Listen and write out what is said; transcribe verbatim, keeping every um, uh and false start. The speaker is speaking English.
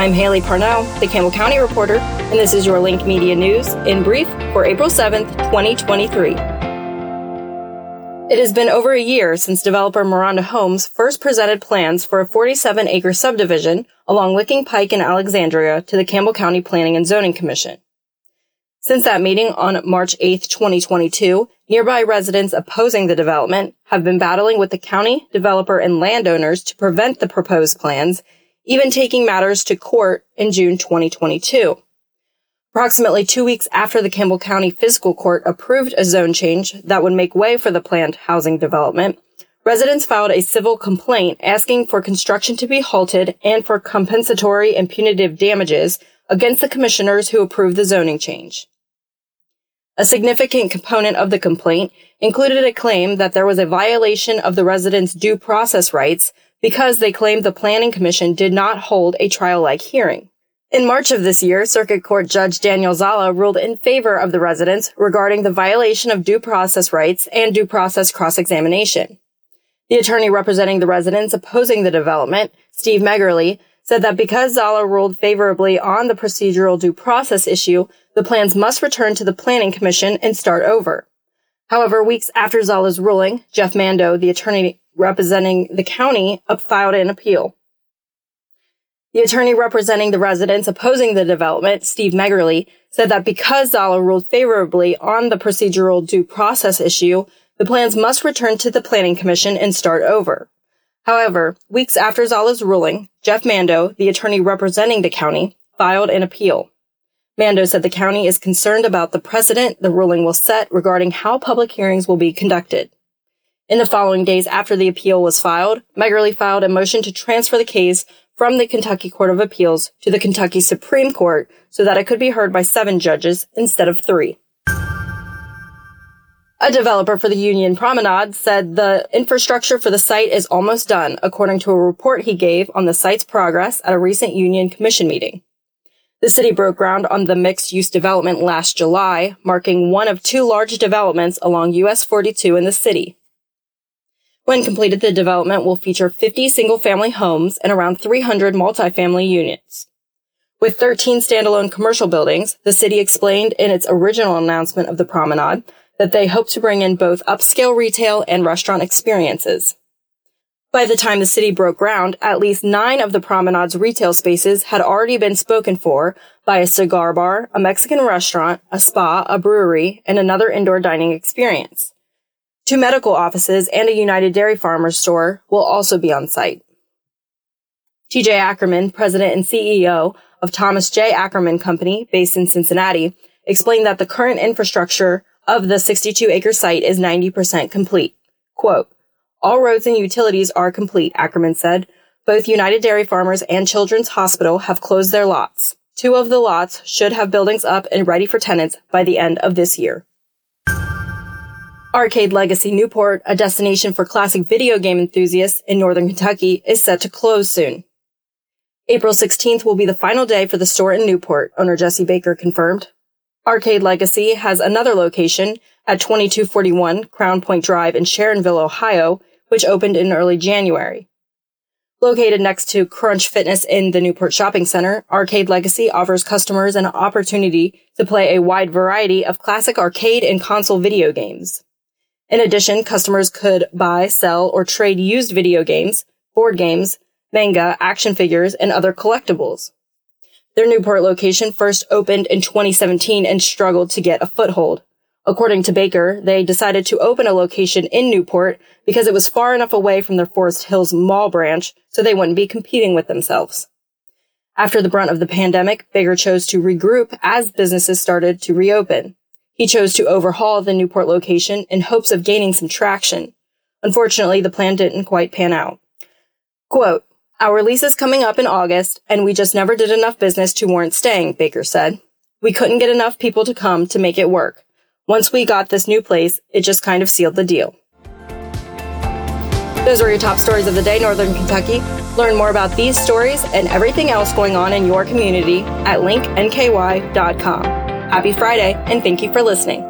I'm Haley Parnell, the Campbell County reporter, and this is your Link Media News in brief for April seventh, twenty twenty-three. It has been over a year since developer Miranda Holmes first presented plans for a forty-seven acre subdivision along Licking Pike in Alexandria to the Campbell County Planning and Zoning Commission. Since that meeting on March eighth, twenty twenty-two, nearby residents opposing the development have been battling with the county, developer, and landowners to prevent the proposed plans, even taking matters to court in June twenty twenty-two. Approximately two weeks after the Campbell County Fiscal Court approved a zone change that would make way for the planned housing development, residents filed a civil complaint asking for construction to be halted and for compensatory and punitive damages against the commissioners who approved the zoning change. A significant component of the complaint included a claim that there was a violation of the residents' due process rights because they claimed the Planning Commission did not hold a trial-like hearing. In March of this year, Circuit Court Judge Daniel Zala ruled in favor of the residents regarding the violation of due process rights and due process cross-examination. The attorney representing the residents opposing the development, Steve Meggerly, said that because Zala ruled favorably on the procedural due process issue, the plans must return to the Planning Commission and start over. However, weeks after Zala's ruling, Jeff Mando, the attorney representing the county, filed an appeal. The attorney representing the residents opposing the development, Steve Meggerly, said that because Zala ruled favorably on the procedural due process issue, the plans must return to the Planning Commission and start over. However, weeks after Zala's ruling, Jeff Mando, the attorney representing the county, filed an appeal. Mando said the county is concerned about the precedent the ruling will set regarding how public hearings will be conducted. In the following days after the appeal was filed, Meggerly filed a motion to transfer the case from the Kentucky Court of Appeals to the Kentucky Supreme Court so that it could be heard by seven judges instead of three. A developer for the Union Promenade said the infrastructure for the site is almost done, according to a report he gave on the site's progress at a recent Union Commission meeting. The city broke ground on the mixed-use development last July, marking one of two large developments along U S forty-two in the city. When completed, the development will feature fifty single-family homes and around three hundred multifamily units. With thirteen standalone commercial buildings, the city explained in its original announcement of the promenade that they hope to bring in both upscale retail and restaurant experiences. By the time the city broke ground, at least nine of the promenade's retail spaces had already been spoken for by a cigar bar, a Mexican restaurant, a spa, a brewery, and another indoor dining experience. Two medical offices and a United Dairy Farmers store will also be on site. T J Ackerman, president and C E O of Thomas J. Ackerman Company, based in Cincinnati, explained that the current infrastructure of the sixty-two acre site is ninety percent complete. Quote, "All roads and utilities are complete," Ackerman said. "Both United Dairy Farmers and Children's Hospital have closed their lots. Two of the lots should have buildings up and ready for tenants by the end of this year." Arcade Legacy Newport, a destination for classic video game enthusiasts in Northern Kentucky, is set to close soon. April sixteenth will be the final day for the store in Newport, owner Jesse Baker confirmed. Arcade Legacy has another location at twenty-two forty-one Crown Point Drive in Sharonville, Ohio, which opened in early January. Located next to Crunch Fitness in the Newport Shopping Center, Arcade Legacy offers customers an opportunity to play a wide variety of classic arcade and console video games. In addition, customers could buy, sell, or trade used video games, board games, manga, action figures, and other collectibles. Their Newport location first opened in twenty seventeen and struggled to get a foothold. According to Baker, they decided to open a location in Newport because it was far enough away from their Forest Hills Mall branch so they wouldn't be competing with themselves. After the brunt of the pandemic, Baker chose to regroup as businesses started to reopen. He chose to overhaul the Newport location in hopes of gaining some traction. Unfortunately, the plan didn't quite pan out. Quote, "Our lease is coming up in August, and we just never did enough business to warrant staying," Baker said. "We couldn't get enough people to come to make it work. Once we got this new place, it just kind of sealed the deal." Those were your top stories of the day, Northern Kentucky. Learn more about these stories and everything else going on in your community at Link N K Y dot com. Happy Friday, and thank you for listening.